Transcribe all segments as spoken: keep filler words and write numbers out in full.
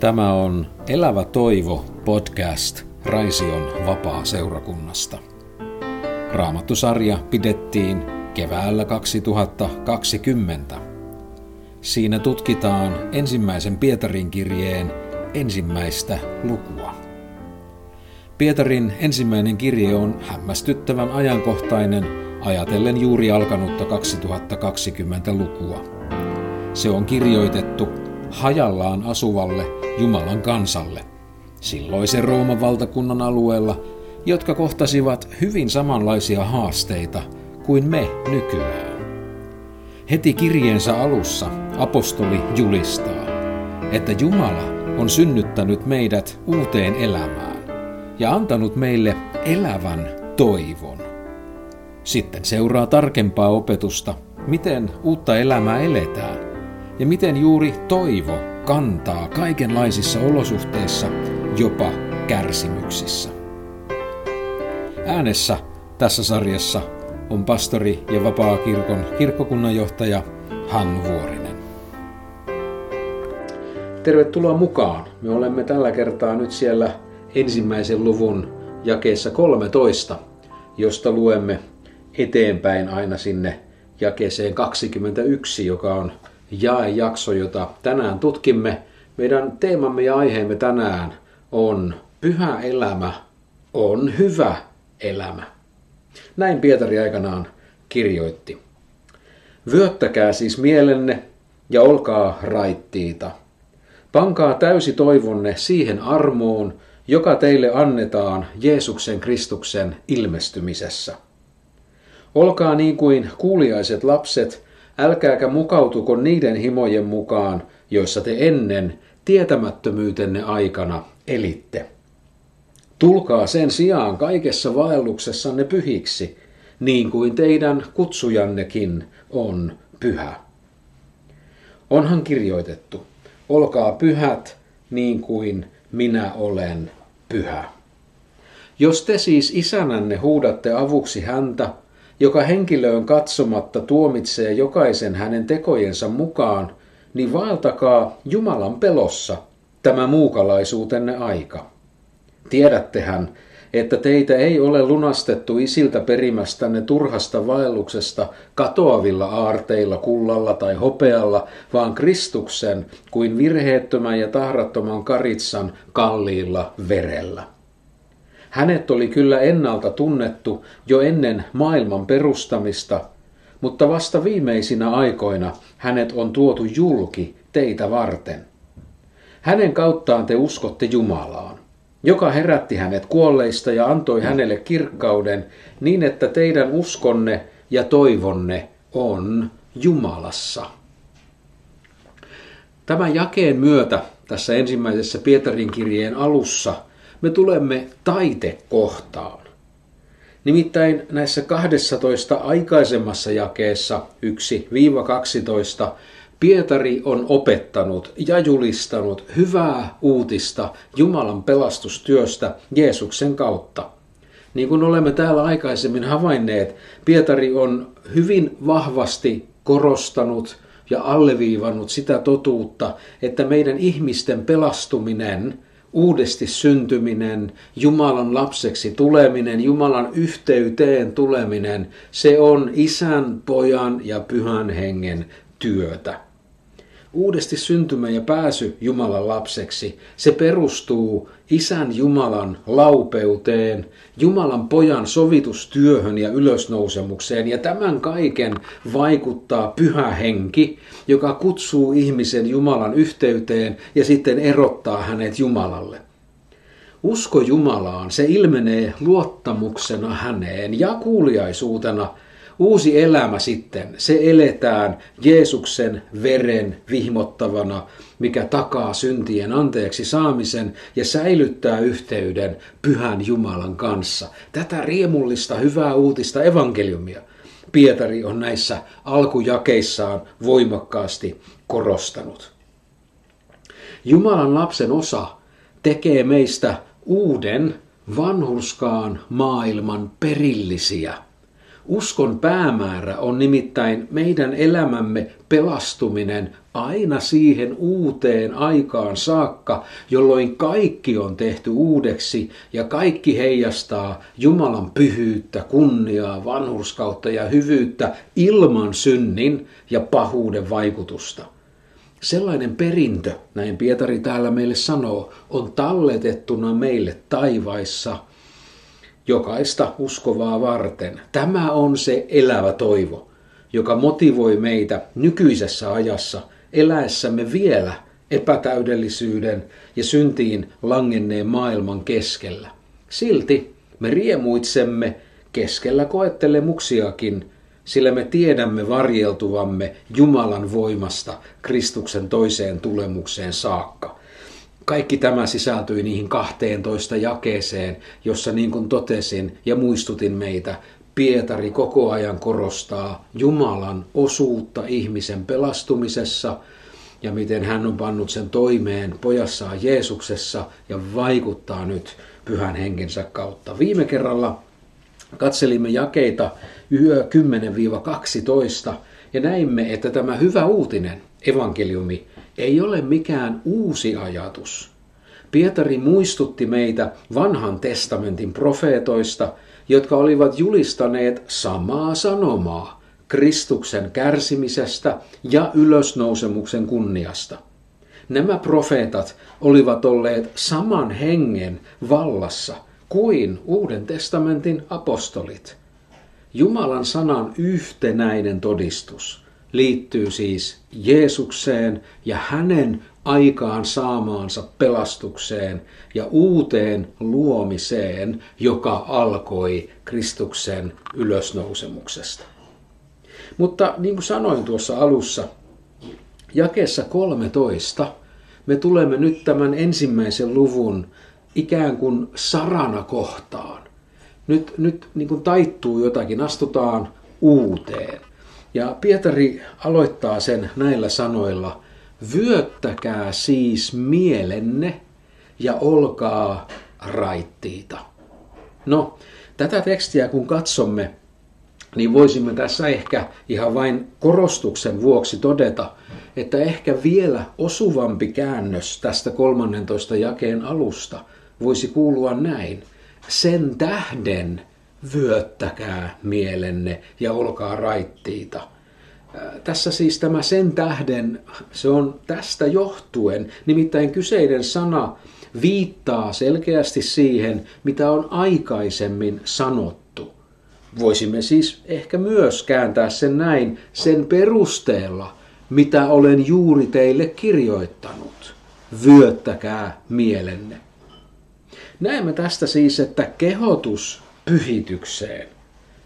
Tämä on Elävä toivo podcast Raision vapaa-seurakunnasta. Raamattusarja pidettiin keväällä kaksituhattakaksikymmentä. Siinä tutkitaan ensimmäisen Pietarin kirjeen ensimmäistä lukua. Pietarin ensimmäinen kirje on hämmästyttävän ajankohtainen ajatellen juuri alkanutta kaksituhattakaksikymmentä-lukua. Se on kirjoitettu hajallaan asuvalle Jumalan kansalle, silloisen Rooman valtakunnan alueella, jotka kohtasivat hyvin samanlaisia haasteita kuin me nykyään. Heti kirjeensä alussa apostoli julistaa, että Jumala on synnyttänyt meidät uuteen elämään ja antanut meille elävän toivon. Sitten seuraa tarkempaa opetusta, miten uutta elämää eletään ja miten juuri toivo kantaa kaikenlaisissa olosuhteissa, jopa kärsimyksissä. Äänessä tässä sarjassa on pastori ja Vapaakirkon kirkkokunnanjohtaja Hannu Vuorinen. Tervetuloa mukaan. Me olemme tällä kertaa nyt siellä ensimmäisen luvun jakeessa kolmetoista, josta luemme eteenpäin aina sinne jakeeseen kaksikymmentäyksi, joka on jae-jakso, jota tänään tutkimme. Meidän teemamme ja aiheemme tänään on Pyhä elämä on hyvä elämä. Näin Pietari aikanaan kirjoitti. Vyöttäkää siis mielenne ja olkaa raittiita. Pankaa täysi toivonne siihen armoon, joka teille annetaan Jeesuksen Kristuksen ilmestymisessä. Olkaa niin kuin kuuliaiset lapset, älkääkä mukautuko niiden himojen mukaan, joissa te ennen tietämättömyytenne aikana elitte. Tulkaa sen sijaan kaikessa vaelluksessanne pyhiksi, niin kuin teidän kutsujannekin on pyhä. Onhan kirjoitettu, olkaa pyhät niin kuin minä olen pyhä. Jos te siis isänänne huudatte avuksi häntä, joka henkilöön katsomatta tuomitsee jokaisen hänen tekojensa mukaan, niin vaeltakaa Jumalan pelossa tämä muukalaisuutenne aika. Tiedättehän, että teitä ei ole lunastettu isiltä perimästänne turhasta vaelluksesta katoavilla aarteilla, kullalla tai hopealla, vaan Kristuksen kuin virheettömän ja tahrattoman karitsan kalliilla verellä. Hänet oli kyllä ennalta tunnettu jo ennen maailman perustamista, mutta vasta viimeisinä aikoina hänet on tuotu julki teitä varten. Hänen kauttaan te uskotte Jumalaan, joka herätti hänet kuolleista ja antoi hänelle kirkkauden niin, että teidän uskonne ja toivonne on Jumalassa. Tämän jakeen myötä tässä ensimmäisessä Pietarin kirjeen alussa me tulemme taitekohtaan. Nimittäin näissä kahdessatoista aikaisemmassa jakeessa yksi kaksitoista Pietari on opettanut ja julistanut hyvää uutista Jumalan pelastustyöstä Jeesuksen kautta. Niin kuin olemme täällä aikaisemmin havainneet, Pietari on hyvin vahvasti korostanut ja alleviivannut sitä totuutta, että meidän ihmisten pelastuminen, uudesti syntyminen, Jumalan lapseksi tuleminen, Jumalan yhteyteen tuleminen, se on Isän, Pojan ja Pyhän Hengen työtä. Uudesti syntymä ja pääsy Jumalan lapseksi, se perustuu Isän Jumalan laupeuteen, Jumalan Pojan sovitustyöhön ja ylösnousemukseen, ja tämän kaiken vaikuttaa Pyhä Henki, joka kutsuu ihmisen Jumalan yhteyteen ja sitten erottaa hänet Jumalalle. Usko Jumalaan, se ilmenee luottamuksena häneen ja kuuliaisuutena. Uusi elämä sitten, se eletään Jeesuksen veren vihmottavana, mikä takaa syntien anteeksi saamisen ja säilyttää yhteyden Pyhän Jumalan kanssa. Tätä riemullista hyvää uutista evankeliumia Pietari on näissä alkujakeissaan voimakkaasti korostanut. Jumalan lapsen osa tekee meistä uuden, vanhurskaan maailman perillisiä. Uskon päämäärä on nimittäin meidän elämämme pelastuminen aina siihen uuteen aikaan saakka, jolloin kaikki on tehty uudeksi ja kaikki heijastaa Jumalan pyhyyttä, kunniaa, vanhurskautta ja hyvyyttä ilman synnin ja pahuuden vaikutusta. Sellainen perintö, näin Pietari täällä meille sanoo, on talletettuna meille taivaissa jokaista uskovaa varten. Tämä on se elävä toivo, joka motivoi meitä nykyisessä ajassa eläessämme vielä epätäydellisyyden ja syntiin langenneen maailman keskellä. Silti me riemuitsemme keskellä koettelemuksiakin, sillä me tiedämme varjeltuvamme Jumalan voimasta Kristuksen toiseen tulemukseen saakka. Kaikki tämä sisältyi niihin kahteentoista jakeeseen, jossa niin kuin totesin ja muistutin meitä, Pietari koko ajan korostaa Jumalan osuutta ihmisen pelastumisessa ja miten hän on pannut sen toimeen pojassaan Jeesuksessa ja vaikuttaa nyt pyhän henkensä kautta. Viime kerralla katselimme jakeita kymmenen kaksitoista ja näimme, että tämä hyvä uutinen, evankeliumi, ei ole mikään uusi ajatus. Pietari muistutti meitä vanhan testamentin profeetoista, jotka olivat julistaneet samaa sanomaa Kristuksen kärsimisestä ja ylösnousemuksen kunniasta. Nämä profeetat olivat olleet saman hengen vallassa kuin Uuden testamentin apostolit. Jumalan sanan yhtenäinen todistus liittyy siis Jeesukseen ja hänen aikaan saamaansa pelastukseen ja uuteen luomiseen, joka alkoi Kristuksen ylösnousemuksesta. Mutta niin kuin sanoin tuossa alussa, jakeessa kolmetoista me tulemme nyt tämän ensimmäisen luvun ikään kuin sarana kohtaan. Nyt, nyt niin kuin taittuu jotakin, astutaan uuteen. Ja Pietari aloittaa sen näillä sanoilla: vyöttäkää siis mielenne ja olkaa raittiita. No, tätä tekstiä kun katsomme, niin voisimme tässä ehkä ihan vain korostuksen vuoksi todeta, että ehkä vielä osuvampi käännös tästä kolmannentoista jakeen alusta voisi kuulua näin: sen tähden vyöttäkää mielenne ja olkaa raittiita. Tässä siis tämä sen tähden, se on tästä johtuen, nimittäin kyseinen sana viittaa selkeästi siihen, mitä on aikaisemmin sanottu. Voisimme siis ehkä myös kääntää sen näin: sen perusteella, mitä olen juuri teille kirjoittanut, vyöttäkää mielenne. Näemme tästä siis, että kehotus pyhitykseen,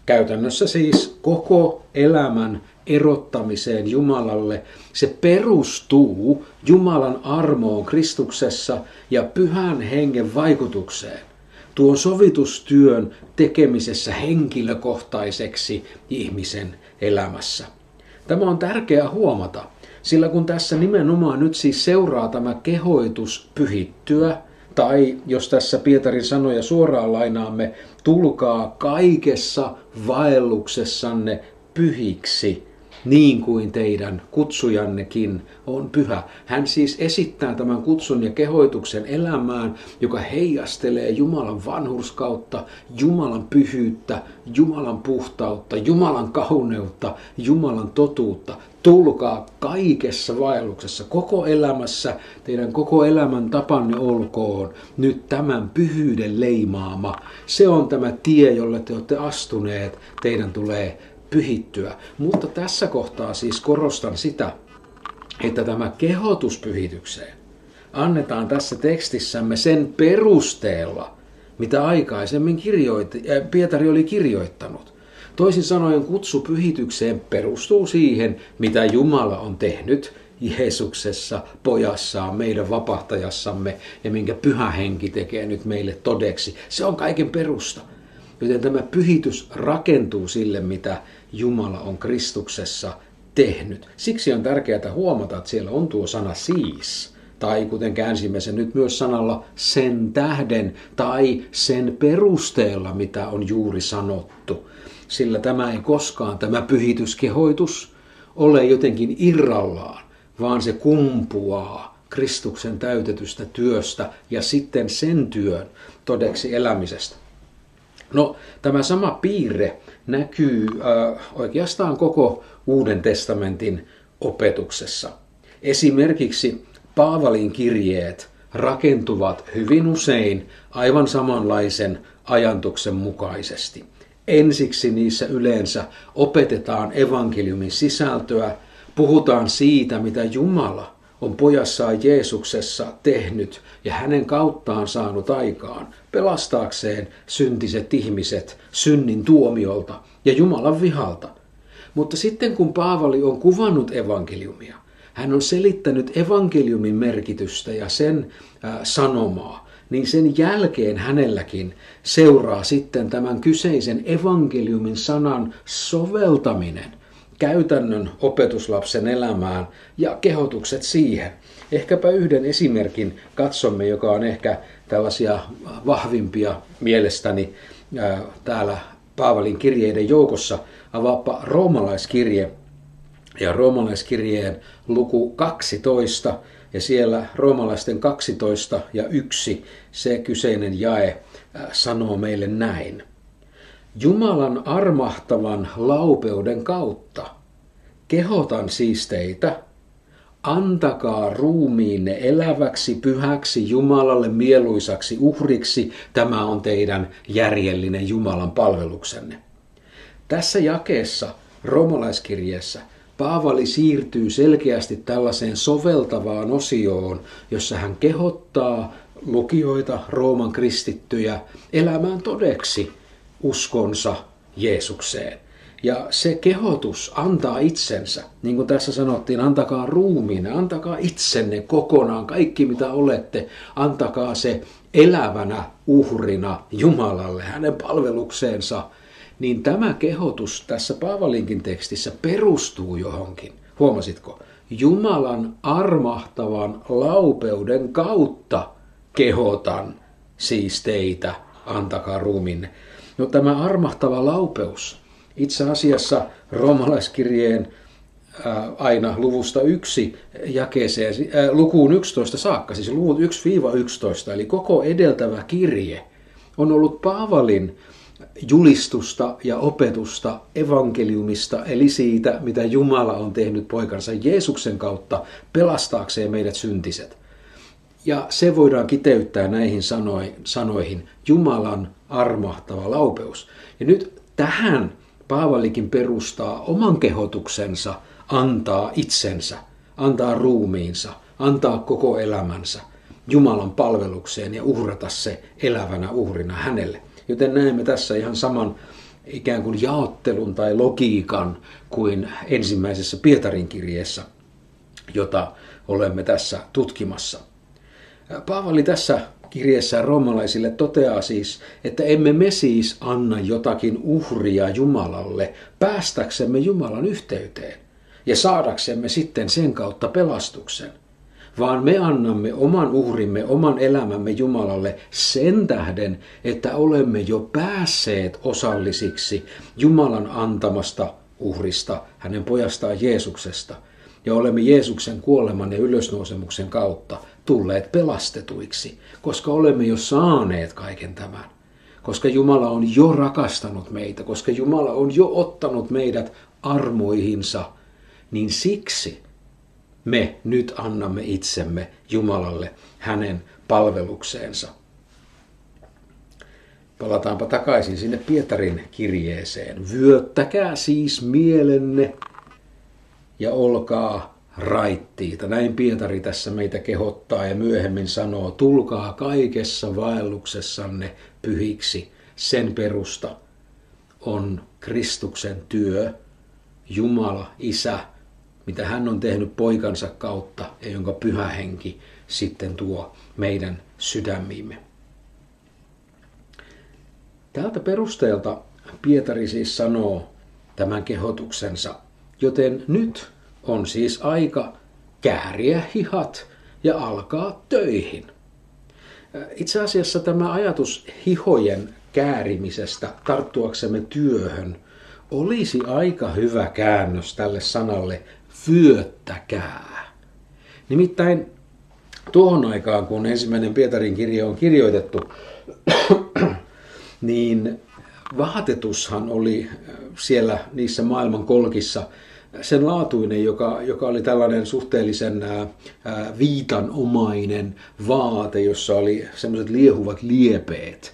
käytännössä siis koko elämän erottamiseen Jumalalle, se perustuu Jumalan armoon Kristuksessa ja pyhän hengen vaikutukseen, tuon sovitustyön tekemisessä henkilökohtaiseksi ihmisen elämässä. Tämä on tärkeää huomata, sillä kun tässä nimenomaan nyt siis seuraa tämä kehoitus pyhittyä, tai jos tässä Pietarin sanoja suoraan lainaamme, tulkaa kaikessa vaelluksessanne pyhiksi, niin kuin teidän kutsujannekin on pyhä. Hän siis esittää tämän kutsun ja kehoituksen elämään, joka heijastelee Jumalan vanhurskautta, Jumalan pyhyyttä, Jumalan puhtautta, Jumalan kauneutta, Jumalan totuutta. Tulkaa kaikessa vaelluksessa, koko elämässä, teidän koko elämän tapanne olkoon nyt tämän pyhyyden leimaama. Se on tämä tie, jolle te olette astuneet, teidän tulee pyhittyä. Mutta tässä kohtaa siis korostan sitä, että tämä kehotus pyhitykseen annetaan tässä tekstissämme sen perusteella, mitä aikaisemmin kirjoitti, Pietari oli kirjoittanut. Toisin sanoen kutsu pyhitykseen perustuu siihen, mitä Jumala on tehnyt Jeesuksessa, pojassaan, meidän vapahtajassamme, ja minkä pyhä henki tekee nyt meille todeksi. Se on kaiken perusta. Joten tämä pyhitys rakentuu sille, mitä Jumala on Kristuksessa tehnyt. Siksi on tärkeää huomata, että siellä on tuo sana siis, tai kuten käänsimme sen nyt myös sanalla sen tähden, tai sen perusteella, mitä on juuri sanottu. Sillä tämä ei koskaan, tämä pyhityskehoitus, ole jotenkin irrallaan, vaan se kumpuaa Kristuksen täytetystä työstä ja sitten sen työn todeksi elämisestä. No, tämä sama piirre näkyy äh, oikeastaan koko Uuden testamentin opetuksessa. Esimerkiksi Paavalin kirjeet rakentuvat hyvin usein aivan samanlaisen ajatuksen mukaisesti. Ensiksi niissä yleensä opetetaan evankeliumin sisältöä, puhutaan siitä, mitä Jumala on pojassaan Jeesuksessa tehnyt ja hänen kauttaan saanut aikaan pelastaakseen syntiset ihmiset synnin tuomiolta ja Jumalan vihalta. Mutta sitten kun Paavali on kuvannut evankeliumia, hän on selittänyt evankeliumin merkitystä ja sen äh, sanomaa, niin sen jälkeen hänelläkin seuraa sitten tämän kyseisen evankeliumin sanan soveltaminen käytännön opetuslapsen elämään ja kehotukset siihen. Ehkäpä yhden esimerkin katsomme, joka on ehkä tällaisia vahvimpia mielestäni äh, täällä Paavalin kirjeiden joukossa. Avaappa Roomalaiskirje ja Roomalaiskirjeen luku kaksitoista ja siellä Roomalaisten kaksitoista ja yksi, se kyseinen jae sanoo meille näin. Jumalan armahtavan laupeuden kautta kehotan siis teitä, antakaa ruumiinne eläväksi, pyhäksi, Jumalalle mieluisaksi uhriksi, tämä on teidän järjellinen Jumalan palveluksenne. Tässä jakeessa Roomalaiskirjeessä Paavali siirtyy selkeästi tällaiseen soveltavaan osioon, jossa hän kehottaa lukijoita, Rooman kristittyjä, elämään todeksi uskonsa Jeesukseen. Ja se kehotus antaa itsensä, niin kuin tässä sanottiin, antakaa ruumiinne, antakaa itsenne kokonaan, kaikki mitä olette, antakaa se elävänä uhrina Jumalalle, hänen palvelukseensa. Niin tämä kehotus tässä Paavalinkin tekstissä perustuu johonkin. Huomasitko? Jumalan armahtavan laupeuden kautta kehotan siis teitä, antakaa ruuminne. No tämä armahtava laupeus, itse asiassa Roomalaiskirjeen ää, aina luvusta yksi jakeeseen, ää, lukuun yksitoista saakka, siis luvut yksi yksitoista, eli koko edeltävä kirje, on ollut Paavalin julistusta ja opetusta evankeliumista, eli siitä, mitä Jumala on tehnyt poikansa Jeesuksen kautta pelastaakseen meidät syntiset. Ja se voidaan kiteyttää näihin sanoihin, Jumalan armahtava laupeus. Ja nyt tähän Paavalikin perustaa oman kehotuksensa, antaa itsensä, antaa ruumiinsa, antaa koko elämänsä Jumalan palvelukseen ja uhrata se elävänä uhrina hänelle. Joten näemme tässä ihan saman ikään kuin jaottelun tai logiikan kuin ensimmäisessä Pietarin kirjeessä, jota olemme tässä tutkimassa. Paavali tässä kirjeessä roomalaisille toteaa siis, että emme me siis anna jotakin uhria Jumalalle päästäksemme Jumalan yhteyteen ja saadaksemme sitten sen kautta pelastuksen. Vaan me annamme oman uhrimme, oman elämämme Jumalalle sen tähden, että olemme jo päässeet osallisiksi Jumalan antamasta uhrista, hänen pojastaan Jeesuksesta. Ja olemme Jeesuksen kuoleman ja ylösnousemuksen kautta tulleet pelastetuiksi, koska olemme jo saaneet kaiken tämän. Koska Jumala on jo rakastanut meitä, koska Jumala on jo ottanut meidät armoihinsa, niin siksi me nyt annamme itsemme Jumalalle hänen palvelukseensa. Palataanpa takaisin sinne Pietarin kirjeeseen. Vyöttäkää siis mielenne ja olkaa raittiita. Näin Pietari tässä meitä kehottaa ja myöhemmin sanoo, tulkaa kaikessa vaelluksessanne pyhiksi. Sen perusta on Kristuksen työ, Jumala, Isä, mitä hän on tehnyt poikansa kautta ja jonka pyhä henki sitten tuo meidän sydämiimme. Tältä perusteelta Pietari siis sanoo tämän kehotuksensa, joten nyt on siis aika kääriä hihat ja alkaa töihin. Itse asiassa tämä ajatus hihojen käärimisestä tarttuaksemme työhön olisi aika hyvä käännös tälle sanalle vyöttäkää. Nimittäin tuohon aikaan, kun ensimmäinen Pietarin kirje on kirjoitettu, niin vaatetushan oli siellä niissä maailman kolkissa sen laatuinen, joka, joka oli tällainen suhteellisen ää, viitanomainen vaate, jossa oli semmoiset liehuvat liepeet.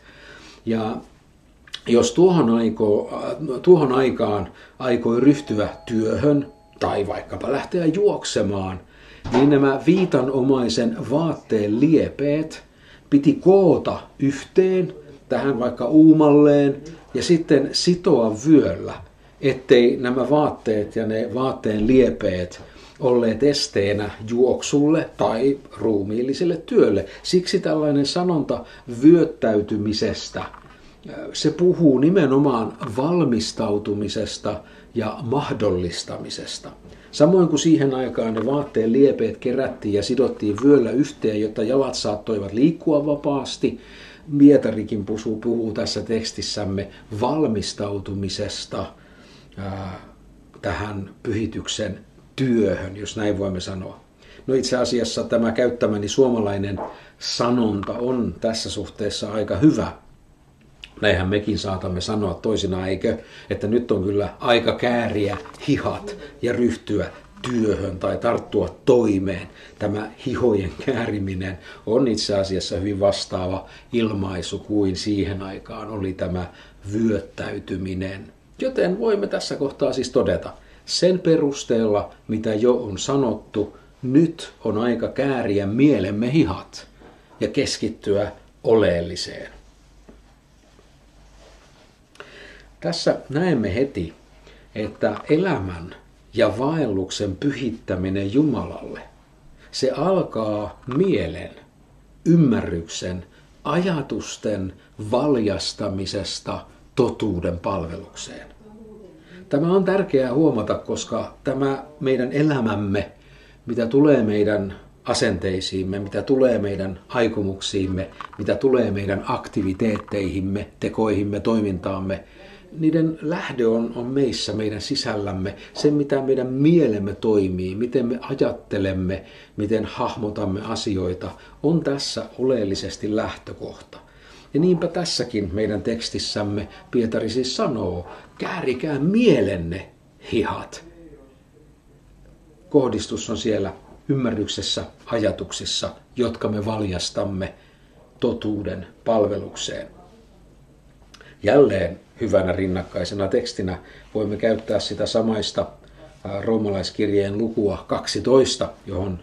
Ja jos tuohon, aiko, tuohon aikaan aikoi ryhtyä työhön tai vaikkapa lähteä juoksemaan, niin nämä viitanomaisen vaatteen liepeet piti koota yhteen, tähän vaikka uumalleen, ja sitten sitoa vyöllä, ettei nämä vaatteet ja ne vaatteen liepeet olleet esteenä juoksulle tai ruumiilliselle työlle. Siksi tällainen sanonta vyöttäytymisestä, se puhuu nimenomaan valmistautumisesta ja mahdollistamisesta. Samoin kuin siihen aikaan ne vaatteen liepeet kerättiin ja sidottiin vyöllä yhteen, jotta jalat saattoivat liikkua vapaasti, Pietarikin puhuu, puhuu tässä tekstissämme valmistautumisesta ää, tähän pyhityksen työhön, jos näin voimme sanoa. No itse asiassa tämä käyttämäni suomalainen sanonta on tässä suhteessa aika hyvä. Näinhän mekin saatamme sanoa toisinaan, eikö, että nyt on kyllä aika kääriä hihat ja ryhtyä työhön tai tarttua toimeen. Tämä hihojen kääriminen on itse asiassa hyvin vastaava ilmaisu kuin siihen aikaan oli tämä vyöttäytyminen. Joten voimme tässä kohtaa siis todeta, sen perusteella mitä jo on sanottu, nyt on aika kääriä mielemme hihat ja keskittyä oleelliseen. Tässä näemme heti, että elämän ja vaelluksen pyhittäminen Jumalalle, se alkaa mielen, ymmärryksen, ajatusten valjastamisesta totuuden palvelukseen. Tämä on tärkeää huomata, koska tämä meidän elämämme, mitä tulee meidän asenteisiimme, mitä tulee meidän aikomuksiimme, mitä tulee meidän aktiviteetteihimme, tekoihimme, toimintaamme, niiden lähde on, on meissä, meidän sisällämme, se mitä meidän mielemme toimii, miten me ajattelemme, miten hahmotamme asioita, on tässä oleellisesti lähtökohta. Ja niinpä tässäkin meidän tekstissämme Pietari siis sanoo, käärikää mielenne hihat. Kohdistus on siellä ymmärryksessä, ajatuksissa, jotka me valjastamme totuuden palvelukseen. Jälleen hyvänä rinnakkaisena tekstinä voimme käyttää sitä samaista roomalaiskirjeen lukua kaksitoista, johon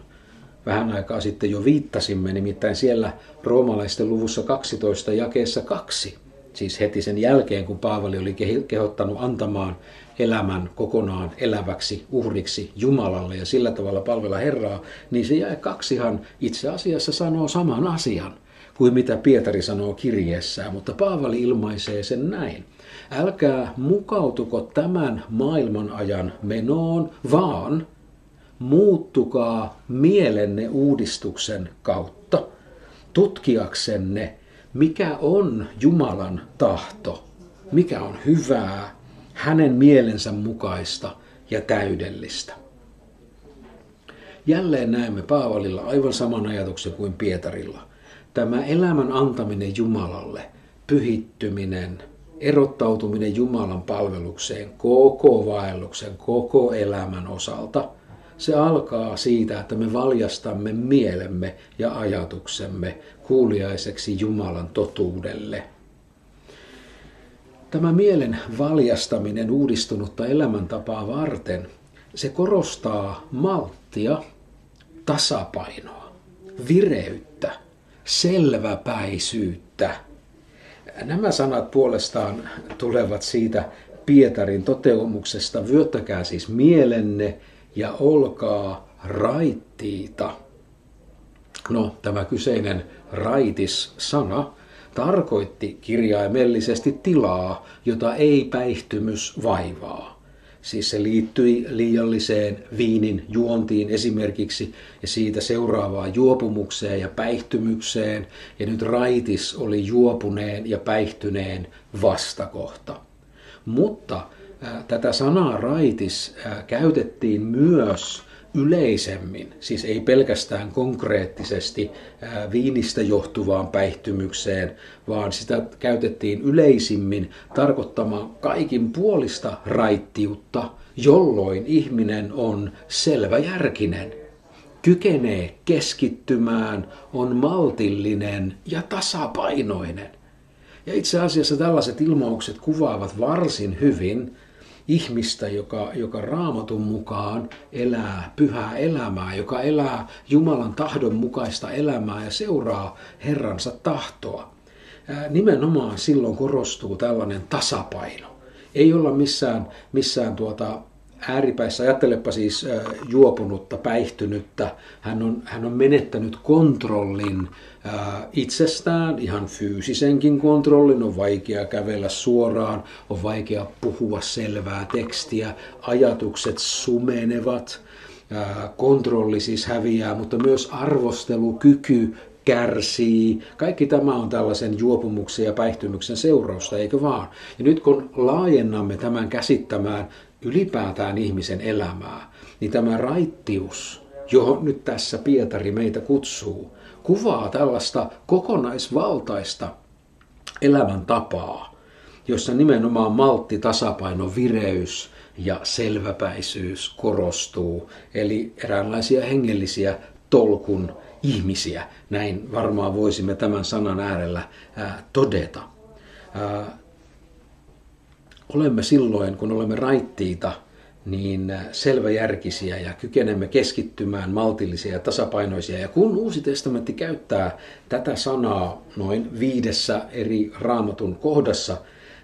vähän aikaa sitten jo viittasimme, nimittäin siellä roomalaisten luvussa kaksitoista jakeessa kaksi, siis heti sen jälkeen, kun Paavali oli kehottanut antamaan elämän kokonaan eläväksi uhriksi Jumalalle ja sillä tavalla palvella Herraa, niin se jae kaksihan itse asiassa sanoo saman asian kuin mitä Pietari sanoo kirjeessään, mutta Paavali ilmaisee sen näin. Älkää mukautuko tämän maailmanajan menoon, vaan muuttukaa mielenne uudistuksen kautta, tutkiaksenne, mikä on Jumalan tahto, mikä on hyvää, hänen mielensä mukaista ja täydellistä. Jälleen näemme Paavalilla aivan saman ajatuksen kuin Pietarilla. Tämä elämän antaminen Jumalalle, pyhittyminen, erottautuminen Jumalan palvelukseen koko vaelluksen, koko elämän osalta, se alkaa siitä, että me valjastamme mielemme ja ajatuksemme kuuliaiseksi Jumalan totuudelle. Tämä mielen valjastaminen uudistunutta elämäntapaa varten, se korostaa malttia, tasapainoa, vireyttä, selväpäisyyttä. Nämä sanat puolestaan tulevat siitä Pietarin toteamuksesta, vyöttäkää siis mielenne ja olkaa raittiita. No, tämä kyseinen raitis-sana tarkoitti kirjaimellisesti tilaa, jota ei päihtymys vaivaa. Siis se liittyi liialliseen viinin juontiin esimerkiksi ja siitä seuraavaan juopumukseen ja päihtymykseen. Ja nyt raitis oli juopuneen ja päihtyneen vastakohta. Mutta äh, tätä sanaa raitis äh, käytettiin myös yleisemmin, siis ei pelkästään konkreettisesti viinistä johtuvaan päihtymykseen, vaan sitä käytettiin yleisimmin tarkoittamaan kaikin puolista raittiutta, jolloin ihminen on selväjärkinen, kykenee keskittymään, on maltillinen ja tasapainoinen. Ja itse asiassa tällaiset ilmaukset kuvaavat varsin hyvin ihmistä, joka, joka Raamatun mukaan elää pyhää elämää, joka elää Jumalan tahdon mukaista elämää ja seuraa Herransa tahtoa. Nimenomaan silloin korostuu tällainen tasapaino. Ei olla missään, missään tuota ääripäissä. Ajattelepa siis juopunutta, päihtynyttä. Hän on, hän on menettänyt kontrollin itsestään, ihan fyysisenkin kontrollin. On vaikea kävellä suoraan, on vaikea puhua selvää tekstiä, ajatukset sumenevat, kontrolli siis häviää, mutta myös arvostelukyky kärsii. Kaikki tämä on tällaisen juopumuksen ja päihtymyksen seurausta, eikö vaan? Ja nyt kun laajennamme tämän käsittämään ylipäätään ihmisen elämää, niin tämä raittius, johon nyt tässä Pietari meitä kutsuu, kuvaa tällaista kokonaisvaltaista elämäntapaa, jossa nimenomaan maltti, tasapaino, vireys ja selväpäisyys korostuu, eli eräänlaisia hengellisiä tolkun ihmisiä. Näin varmaan voisimme tämän sanan äärellä ää, todeta. Ää, Olemme silloin, kun olemme raittiita, niin selväjärkisiä ja kykenemme keskittymään, maltillisia ja tasapainoisia. Ja kun Uusi testamentti käyttää tätä sanaa noin viidessä eri Raamatun kohdassa,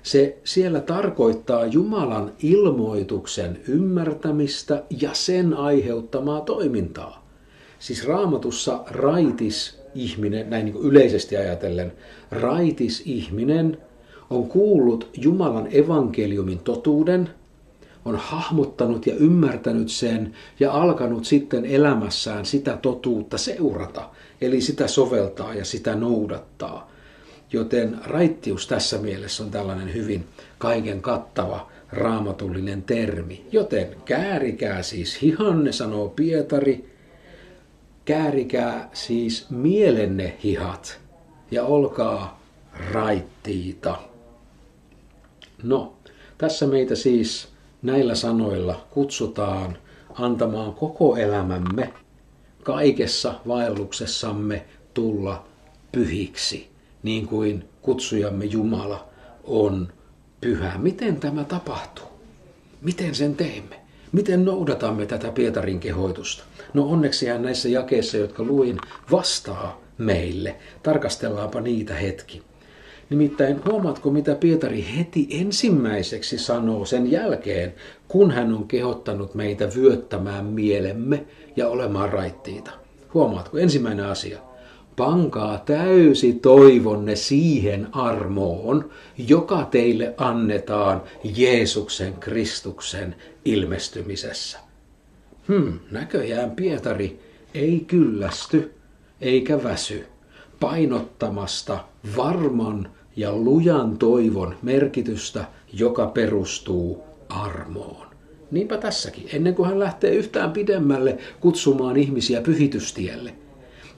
se siellä tarkoittaa Jumalan ilmoituksen ymmärtämistä ja sen aiheuttamaa toimintaa. Siis Raamatussa raitis ihminen, näin niin kuin yleisesti ajatellen, raitis ihminen on kuullut Jumalan evankeliumin totuuden, on hahmottanut ja ymmärtänyt sen ja alkanut sitten elämässään sitä totuutta seurata, eli sitä soveltaa ja sitä noudattaa. Joten raittius tässä mielessä on tällainen hyvin kaiken kattava raamatullinen termi. Joten käärikää siis hihanne, sanoo Pietari, käärikää siis mielenne hihat ja olkaa raittiita. No, tässä meitä siis näillä sanoilla kutsutaan antamaan koko elämämme kaikessa vaelluksessamme tulla pyhiksi, niin kuin kutsujamme Jumala on pyhä. Miten tämä tapahtuu? Miten sen teemme? Miten noudatamme tätä Pietarin kehoitusta? No onneksihan näissä jakeissa, jotka luin, vastaa meille. Tarkastellaanpa niitä hetki. Nimittäin huomaatko, mitä Pietari heti ensimmäiseksi sanoo sen jälkeen, kun hän on kehottanut meitä vyöttämään mielemme ja olemaan raittiita. Huomaatko, ensimmäinen asia. Pankaa täysi toivonne siihen armoon, joka teille annetaan Jeesuksen Kristuksen ilmestymisessä. Hmm, näköjään Pietari ei kyllästy eikä väsy painottamasta varman ja lujan toivon merkitystä, joka perustuu armoon. Niinpä tässäkin, ennen kuin hän lähtee yhtään pidemmälle kutsumaan ihmisiä pyhitystielle,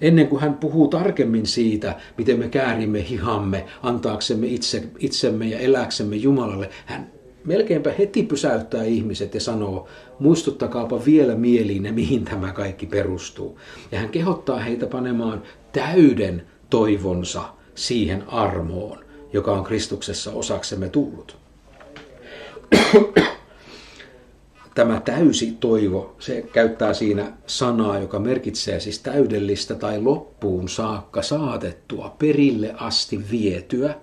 ennen kuin hän puhuu tarkemmin siitä, miten me käärimme hihamme, antaaksemme itse, itsemme ja eläksemme Jumalalle, hän melkeinpä heti pysäyttää ihmiset ja sanoo, muistuttakaapa vielä mieliin, mihin tämä kaikki perustuu. Ja hän kehottaa heitä panemaan täyden toivonsa siihen armoon, joka on Kristuksessa osaksemme tullut. Tämä täysi toivo, se käyttää siinä sanaa, joka merkitsee siis täydellistä tai loppuun saakka saatettua, perille asti vietyä,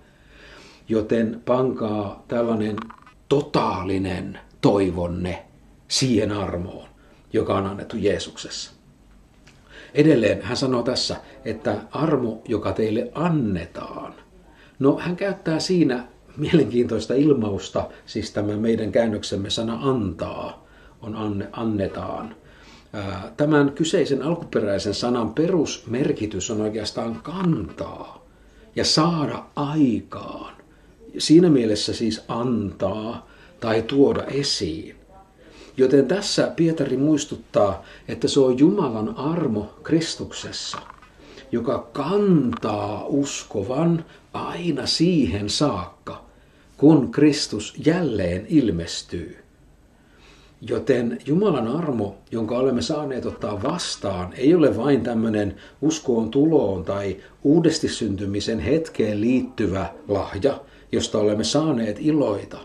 joten pankaa tällainen totaalinen toivonne siihen armoon, joka on annettu Jeesuksessa. Edelleen hän sanoo tässä, että armo, joka teille annetaan. No hän käyttää siinä mielenkiintoista ilmausta, siis tämä meidän käännöksemme sana antaa, on anne, annetaan. Tämän kyseisen alkuperäisen sanan perusmerkitys on oikeastaan kantaa ja saada aikaan. Siinä mielessä siis antaa tai tuoda esiin. Joten tässä Pietari muistuttaa, että se on Jumalan armo Kristuksessa, joka kantaa uskovan aina siihen saakka, kun Kristus jälleen ilmestyy. Joten Jumalan armo, jonka olemme saaneet ottaa vastaan, ei ole vain tämmöinen uskoon tuloon tai uudesti syntymisen hetkeen liittyvä lahja, josta olemme saaneet iloita,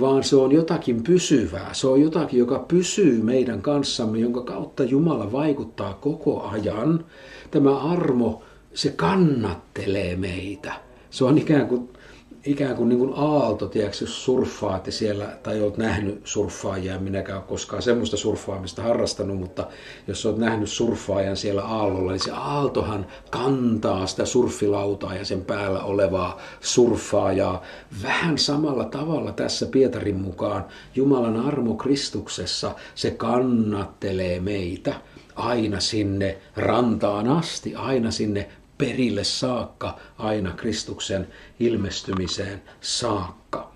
vaan se on jotakin pysyvää. Se on jotakin, joka pysyy meidän kanssamme, jonka kautta Jumala vaikuttaa koko ajan. Tämä armo, se kannattelee meitä. Se on ikään kuin... Ikään kuin, niin kuin aalto, tiedätkö, jos surffaatte siellä, tai olet nähnyt surffaajia, minäkään ole koskaan semmoista surffaamista harrastanut, mutta jos olet nähnyt surffaajan siellä aallolla, niin se aaltohan kantaa sitä surffilautaa ja sen päällä olevaa surffaajaa. Vähän samalla tavalla tässä Pietarin mukaan Jumalan armo Kristuksessa, se kannattelee meitä aina sinne rantaan asti, aina sinne perille saakka, aina Kristuksen ilmestymiseen saakka.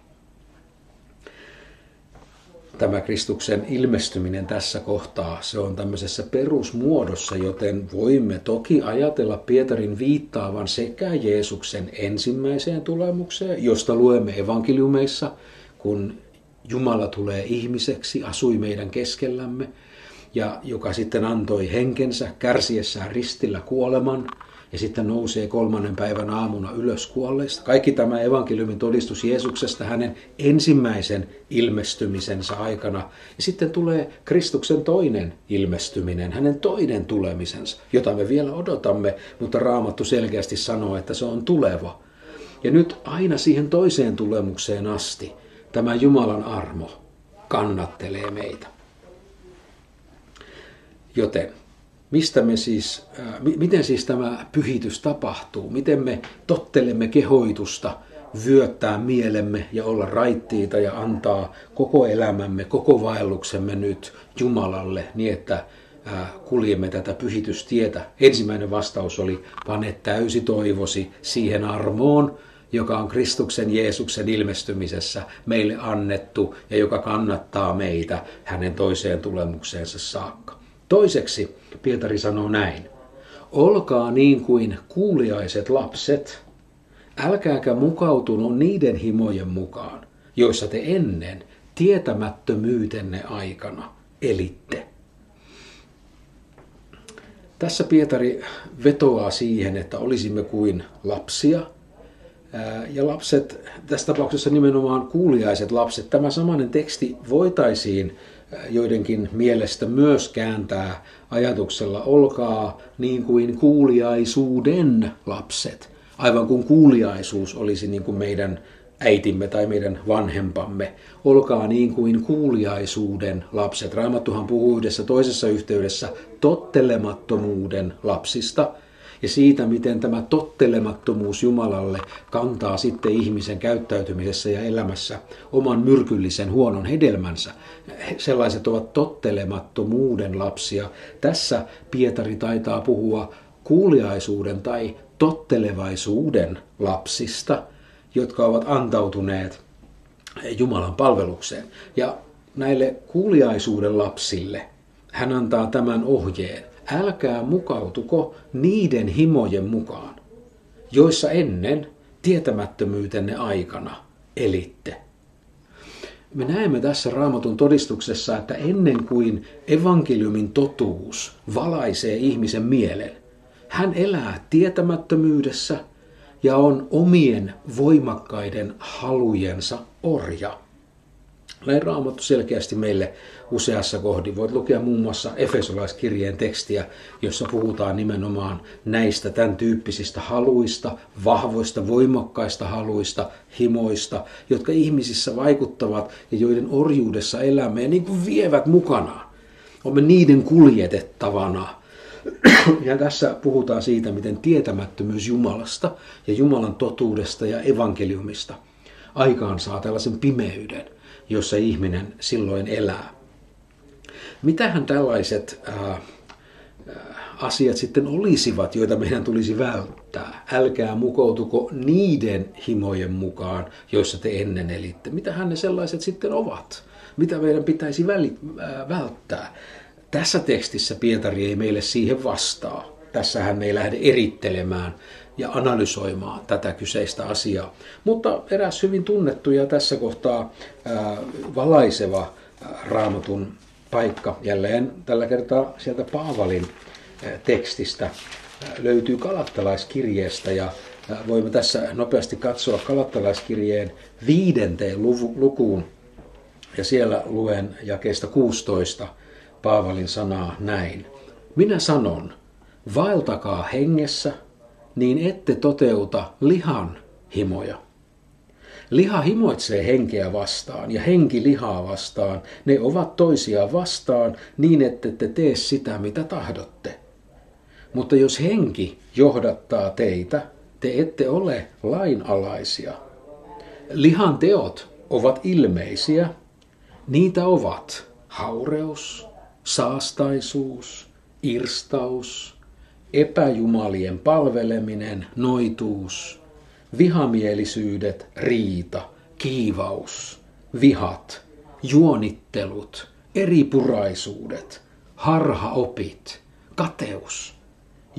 Tämä Kristuksen ilmestyminen tässä kohtaa, se on tämmöisessä perusmuodossa, joten voimme toki ajatella Pietarin viittaavan sekä Jeesuksen ensimmäiseen tulemukseen, josta luemme evankeliumeissa, kun Jumala tulee ihmiseksi, asui meidän keskellämme, ja joka sitten antoi henkensä kärsiessään ristillä kuoleman, ja sitten nousee kolmannen päivän aamuna ylös kuolleista. Kaikki tämä evankeliumin todistus Jeesuksesta hänen ensimmäisen ilmestymisensä aikana. Ja sitten tulee Kristuksen toinen ilmestyminen, hänen toinen tulemisensa, jota me vielä odotamme, mutta Raamattu selkeästi sanoo, että se on tuleva. Ja nyt aina siihen toiseen tulemukseen asti tämä Jumalan armo kannattelee meitä. Joten... Mistä me siis, äh, miten siis tämä pyhitys tapahtuu? Miten me tottelemme kehoitusta vyöttää mielemme ja olla raittiita ja antaa koko elämämme, koko vaelluksemme nyt Jumalalle niin, että äh, kuljemme tätä pyhitystietä? Ensimmäinen vastaus oli, pane täysi toivosi siihen armoon, joka on Kristuksen Jeesuksen ilmestymisessä meille annettu ja joka kannattaa meitä hänen toiseen tulemukseensa saakka. Toiseksi Pietari sanoo näin, olkaa niin kuin kuuliaiset lapset, älkääkä mukautuno niiden himojen mukaan, joissa te ennen tietämättömyytenne aikana elitte. Tässä Pietari vetoaa siihen, että olisimme kuin lapsia. Ja lapset, tässä tapauksessa nimenomaan kuuliaiset lapset, tämä samainen teksti voitaisiin joidenkin mielestä myös kääntää ajatuksella olkaa niin kuin kuuliaisuuden lapset, aivan kuin kuuliaisuus olisi niin kuin meidän äitimme tai meidän vanhempamme. Olkaa niin kuin kuuliaisuuden lapset. Raamattuhan puhuu yhdessä toisessa yhteydessä tottelemattomuuden lapsista ja siitä, miten tämä tottelemattomuus Jumalalle kantaa sitten ihmisen käyttäytymisessä ja elämässä oman myrkyllisen huonon hedelmänsä. Sellaiset ovat tottelemattomuuden lapsia. Tässä Pietari taitaa puhua kuuliaisuuden tai tottelevaisuuden lapsista, jotka ovat antautuneet Jumalan palvelukseen. Ja näille kuuliaisuuden lapsille hän antaa tämän ohjeen. Älkää mukautuko niiden himojen mukaan, joissa ennen tietämättömyytenne aikana elitte. Me näemme tässä Raamatun todistuksessa, että ennen kuin evankeliumin totuus valaisee ihmisen mielen, hän elää tietämättömyydessä ja on omien voimakkaiden halujensa orja. Näin Raamattu selkeästi meille useassa kohdin. Voit lukea muun muassa Efesolaiskirjeen tekstiä, jossa puhutaan nimenomaan näistä tämän tyyppisistä haluista, vahvoista, voimakkaista haluista, himoista, jotka ihmisissä vaikuttavat ja joiden orjuudessa elämme ja niin kuin vievät mukanaan. Olemme niiden kuljetettavana. Ja tässä puhutaan siitä, miten tietämättömyys Jumalasta ja Jumalan totuudesta ja evankeliumista aikaansaa tällaisen pimeyden, jossa ihminen silloin elää. Mitähän tällaiset ää, asiat sitten olisivat, joita meidän tulisi välttää? Älkää mukoutuko niiden himojen mukaan, joissa te ennen elitte. Mitähän ne sellaiset sitten ovat? mitä meidän pitäisi väli, äh, välttää. Tässä tekstissä Pietari ei meille siihen vastaa. Tässä hän ei lähde erittelemään ja analysoimaan tätä kyseistä asiaa. Mutta eräs hyvin tunnettu ja tässä kohtaa äh, valaiseva äh, Raamatun paikka, jälleen tällä kertaa sieltä Paavalin äh, tekstistä, äh, löytyy Galatalaiskirjeestä ja äh, voimme tässä nopeasti katsoa Galatalaiskirjeen viidenteen luvu, lukuun ja siellä luen jakeesta kuusitoista Paavalin sanaa näin. Minä sanon, vaeltakaa hengessä, niin ette toteuta lihan himoja. Liha himoitsee henkeä vastaan ja henki lihaa vastaan. Ne ovat toisiaan vastaan niin, ette te tee sitä, mitä tahdotte. Mutta jos henki johdattaa teitä, te ette ole lainalaisia. Lihan teot ovat ilmeisiä. Niitä ovat haureus, saastaisuus, irstaus, epäjumalien palveleminen, noituus, vihamielisyydet, riita, kiivaus, vihat, juonittelut, eripuraisuudet, harhaopit, kateus,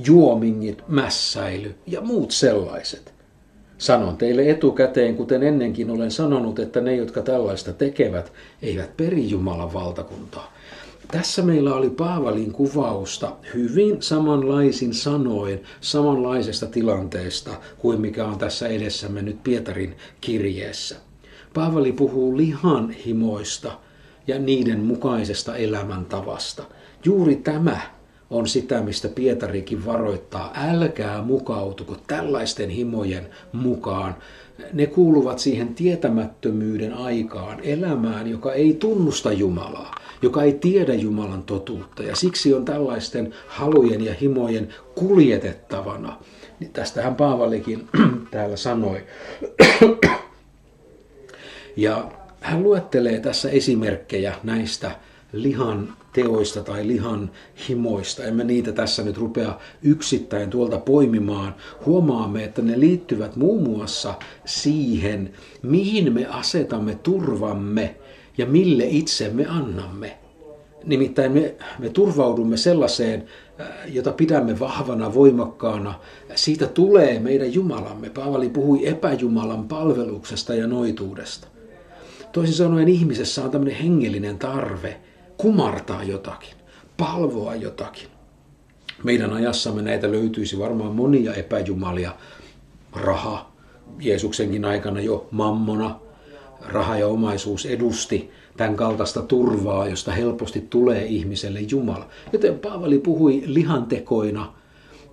juomingit, mässäily ja muut sellaiset. Sanon teille etukäteen, kuten ennenkin olen sanonut, että ne, jotka tällaista tekevät, eivät peri Jumalan valtakuntaa. Tässä meillä oli Paavalin kuvausta hyvin samanlaisin sanoin samanlaisesta tilanteesta kuin mikä on tässä edessämme nyt Pietarin kirjeessä. Paavali puhuu lihanhimoista ja niiden mukaisesta elämäntavasta. Juuri tämä on sitä, mistä Pietarikin varoittaa. Älkää mukautuko tällaisten himojen mukaan. Ne kuuluvat siihen tietämättömyyden aikaan, elämään, joka ei tunnusta Jumalaa, joka ei tiedä Jumalan totuutta. Ja siksi on tällaisten halujen ja himojen kuljetettavana. Tästähän Paavalikin täällä sanoi. Ja hän luettelee tässä esimerkkejä näistä lihan teoista tai lihan himoista. Emme niitä tässä nyt rupea yksittäin tuolta poimimaan. Huomaamme, että ne liittyvät muun muassa siihen, mihin me asetamme turvamme ja mille itsemme annamme. Nimittäin me, me turvaudumme sellaiseen, jota pidämme vahvana, voimakkaana. Siitä tulee meidän Jumalamme. Paavali puhui epäjumalan palveluksesta ja noituudesta. Toisin sanoen ihmisessä on tämmöinen hengellinen tarve kumartaa jotakin, palvoa jotakin. Meidän ajassamme näitä löytyisi varmaan monia epäjumalia. Raha, Jeesuksenkin aikana jo mammona. Raha ja omaisuus edusti tämän kaltaista turvaa, josta helposti tulee ihmiselle Jumala. Joten Paavali puhui lihantekoina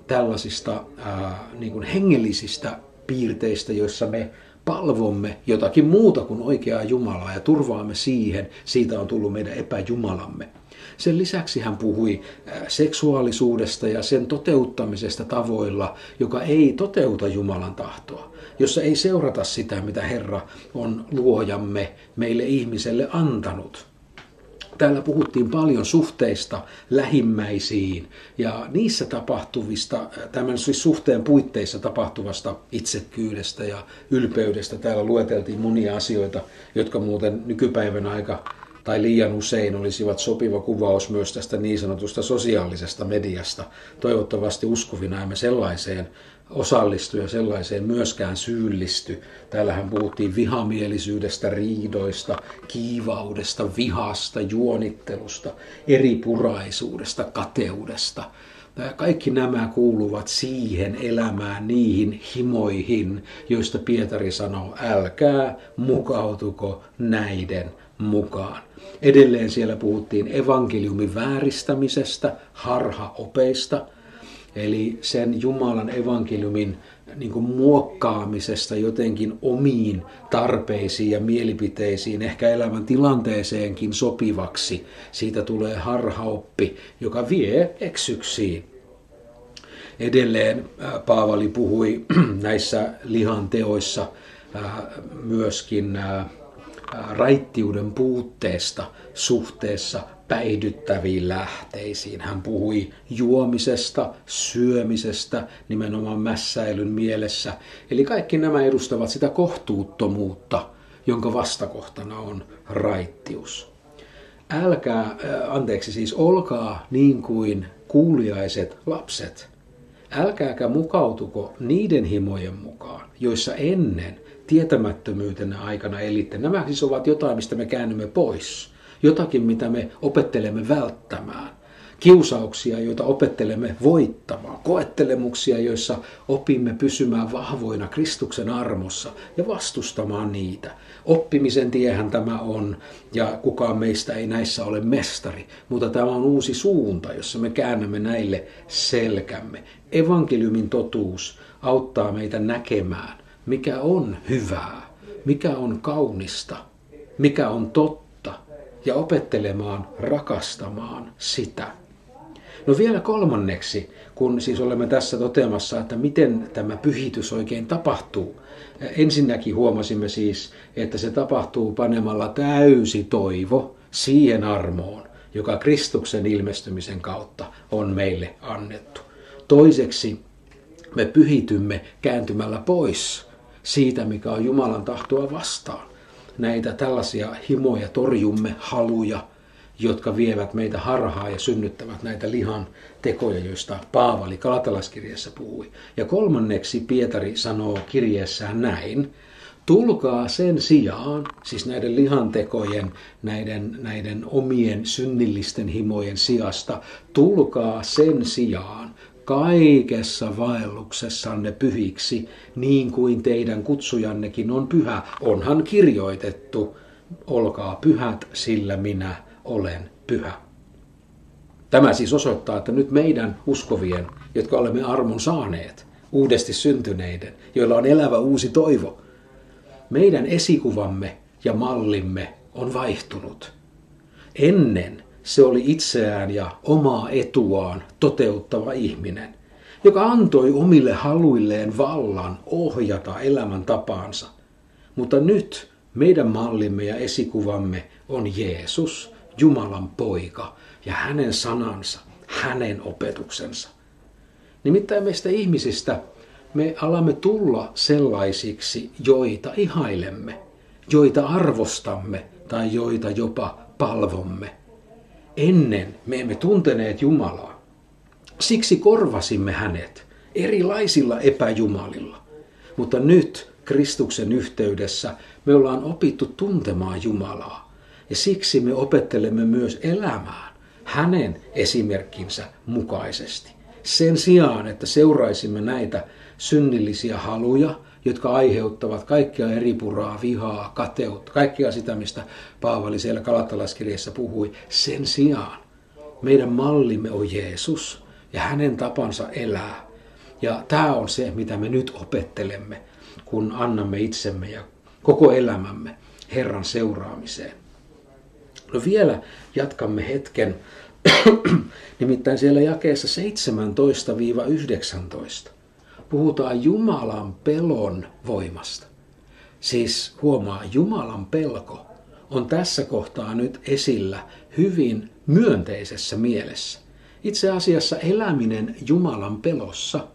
tällaisista ää, niin kuin hengellisistä piirteistä, joissa me palvomme jotakin muuta kuin oikeaa Jumalaa ja turvaamme siihen. Siitä on tullut meidän epäjumalamme. Sen lisäksi hän puhui seksuaalisuudesta ja sen toteuttamisesta tavoilla, joka ei toteuta Jumalan tahtoa, jossa ei seurata sitä, mitä Herra on luojamme meille ihmiselle antanut. Täällä puhuttiin paljon suhteista lähimmäisiin ja niissä tapahtuvista, tämän siis suhteen puitteissa tapahtuvasta itsekkyydestä ja ylpeydestä. Täällä lueteltiin monia asioita, jotka muuten nykypäivän aika tai liian usein olisivat sopiva kuvaus myös tästä niin sanotusta sosiaalisesta mediasta. Toivottavasti uskovina emme sellaiseen osallistu ja sellaiseen myöskään syyllisty. Täällähän puhuttiin vihamielisyydestä, riidoista, kiivaudesta, vihasta, juonittelusta, eripuraisuudesta, kateudesta. Kaikki nämä kuuluvat siihen elämään, niihin himoihin, joista Pietari sanoo, älkää mukautuko näiden mukaan. Edelleen siellä puhuttiin evankeliumin vääristämisestä, harhaopeista, eli sen Jumalan evankeliumin niin kuin muokkaamisesta jotenkin omiin tarpeisiin ja mielipiteisiin, ehkä elämän tilanteeseenkin sopivaksi. Siitä tulee harhaoppi, joka vie eksyksiin. Edelleen Paavali puhui näissä lihan teoissa myöskin raittiuden puutteesta suhteessa päihdyttäviin lähteisiin. Hän puhui juomisesta, syömisestä, nimenomaan mässäilyn mielessä. Eli kaikki nämä edustavat sitä kohtuuttomuutta, jonka vastakohtana on raittius. Älkää, anteeksi siis, olkaa niin kuin kuuliaiset lapset. Älkääkä mukautuko niiden himojen mukaan, joissa ennen tietämättömyytenä aikana elitte. Nämä siis ovat jotain, mistä me käännymme pois. Jotakin, mitä me opettelemme välttämään. Kiusauksia, joita opettelemme voittamaan. Koettelemuksia, joissa opimme pysymään vahvoina Kristuksen armossa ja vastustamaan niitä. Oppimisen tiehän tämä on, ja kukaan meistä ei näissä ole mestari, mutta tämä on uusi suunta, jossa me käännämme näille selkämme. Evankeliumin totuus auttaa meitä näkemään, mikä on hyvää, mikä on kaunista, mikä on totta, ja opettelemaan rakastamaan sitä. No vielä kolmanneksi, kun siis olemme tässä toteamassa, että miten tämä pyhitys oikein tapahtuu. Ensinnäkin huomasimme siis, että se tapahtuu panemalla täysi toivo siihen armoon, joka Kristuksen ilmestymisen kautta on meille annettu. Toiseksi me pyhitymme kääntymällä pois siitä, mikä on Jumalan tahtoa vastaan. Näitä tällaisia himoja torjumme, haluja, jotka vievät meitä harhaan ja synnyttävät näitä lihan tekoja, joista Paavali Galatalaiskirjassa puhui. Ja kolmanneksi Pietari sanoo kirjeessään näin: tulkaa sen sijaan, siis näiden lihantekojen, näiden, näiden omien synnillisten himojen sijasta, tulkaa sen sijaan kaikessa vaelluksessanne pyhiksi, niin kuin teidän kutsujannekin on pyhä. Onhan kirjoitettu, olkaa pyhät, sillä minä olen pyhä. Tämä siis osoittaa, että nyt meidän uskovien, jotka olemme armon saaneet, uudesti syntyneiden, joilla on elävä uusi toivo, meidän esikuvamme ja mallimme on vaihtunut. Ennen se oli itseään ja omaa etuaan toteuttava ihminen, joka antoi omille haluilleen vallan ohjata elämäntapaansa. Mutta nyt meidän mallimme ja esikuvamme on Jeesus, Jumalan poika, ja hänen sanansa, hänen opetuksensa. Nimittäin meistä ihmisistä me alamme tulla sellaisiksi, joita ihailemme, joita arvostamme tai joita jopa palvomme. Ennen me emme tunteneet Jumalaa. Siksi korvasimme hänet erilaisilla epäjumalilla. Mutta nyt Kristuksen yhteydessä me ollaan opittu tuntemaan Jumalaa. Ja siksi me opettelemme myös elämään hänen esimerkkinsä mukaisesti. Sen sijaan, että seuraisimme näitä synnillisiä haluja, jotka aiheuttavat kaikkea eripuraa, vihaa, kateutta, kaikkea sitä, mistä Paavali siellä Galatalaiskirjassa puhui. Sen sijaan meidän mallimme on Jeesus ja hänen tapansa elää. Ja tämä on se, mitä me nyt opettelemme, kun annamme itsemme ja koko elämämme Herran seuraamiseen. No vielä jatkamme hetken, nimittäin siellä jakeessa seitsemäntoista yhdeksäntoista. Puhutaan Jumalan pelon voimasta. Siis huomaa, Jumalan pelko on tässä kohtaa nyt esillä hyvin myönteisessä mielessä. Itse asiassa eläminen Jumalan pelossa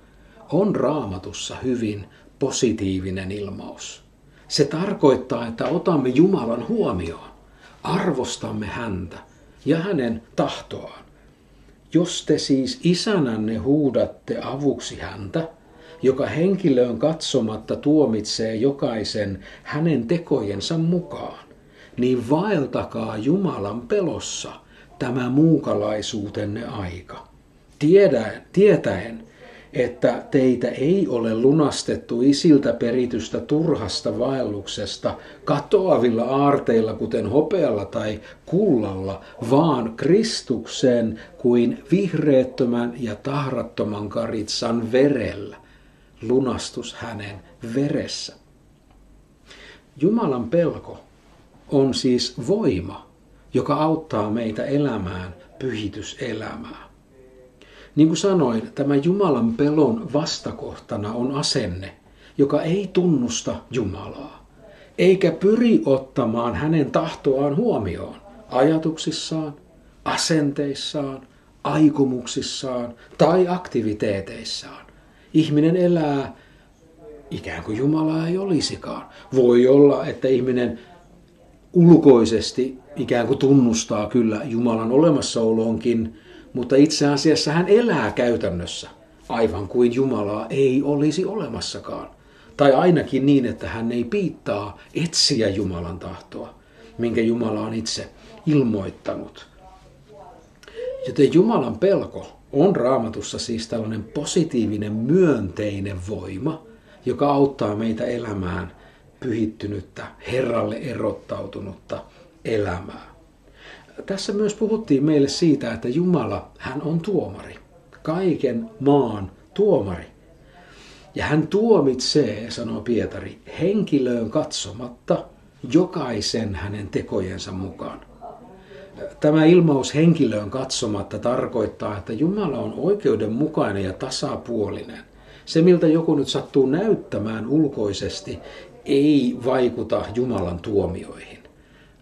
on Raamatussa hyvin positiivinen ilmaus. Se tarkoittaa, että otamme Jumalan huomioon, arvostamme häntä ja hänen tahtoaan. Jos te siis isänänne huudatte avuksi häntä, joka henkilöön katsomatta tuomitsee jokaisen hänen tekojensa mukaan, niin vaeltakaa Jumalan pelossa tämä muukalaisuutenne aika, Tiedä, tietäen, että teitä ei ole lunastettu isiltä peritystä turhasta vaelluksesta katoavilla aarteilla, kuten hopealla tai kullalla, vaan Kristuksen kuin vihreättömän ja tahrattoman karitsan verellä. Lunastus hänen veressä. Jumalan pelko on siis voima, joka auttaa meitä elämään pyhityselämää. Niin kuin sanoin, tämä Jumalan pelon vastakohtana on asenne, joka ei tunnusta Jumalaa, eikä pyri ottamaan hänen tahtoaan huomioon ajatuksissaan, asenteissaan, aikomuksissaan tai aktiviteeteissaan. Ihminen elää ikään kuin Jumalaa ei olisikaan. Voi olla, että ihminen ulkoisesti ikään kuin tunnustaa kyllä Jumalan olemassaolonkin, mutta itse asiassa hän elää käytännössä, aivan kuin Jumalaa ei olisi olemassakaan. Tai ainakin niin, että hän ei piittaa etsiä Jumalan tahtoa, minkä Jumala on itse ilmoittanut. Joten Jumalan pelko on Raamatussa siis tällainen positiivinen, myönteinen voima, joka auttaa meitä elämään pyhittynyttä, Herralle erottautunutta elämää. Tässä myös puhuttiin meille siitä, että Jumala, hän on tuomari, kaiken maan tuomari. Ja hän tuomitsee, sanoo Pietari, henkilöön katsomatta jokaisen hänen tekojensa mukaan. Tämä ilmaus henkilöön katsomatta tarkoittaa, että Jumala on oikeudenmukainen ja tasapuolinen. Se, miltä joku nyt sattuu näyttämään ulkoisesti, ei vaikuta Jumalan tuomioihin.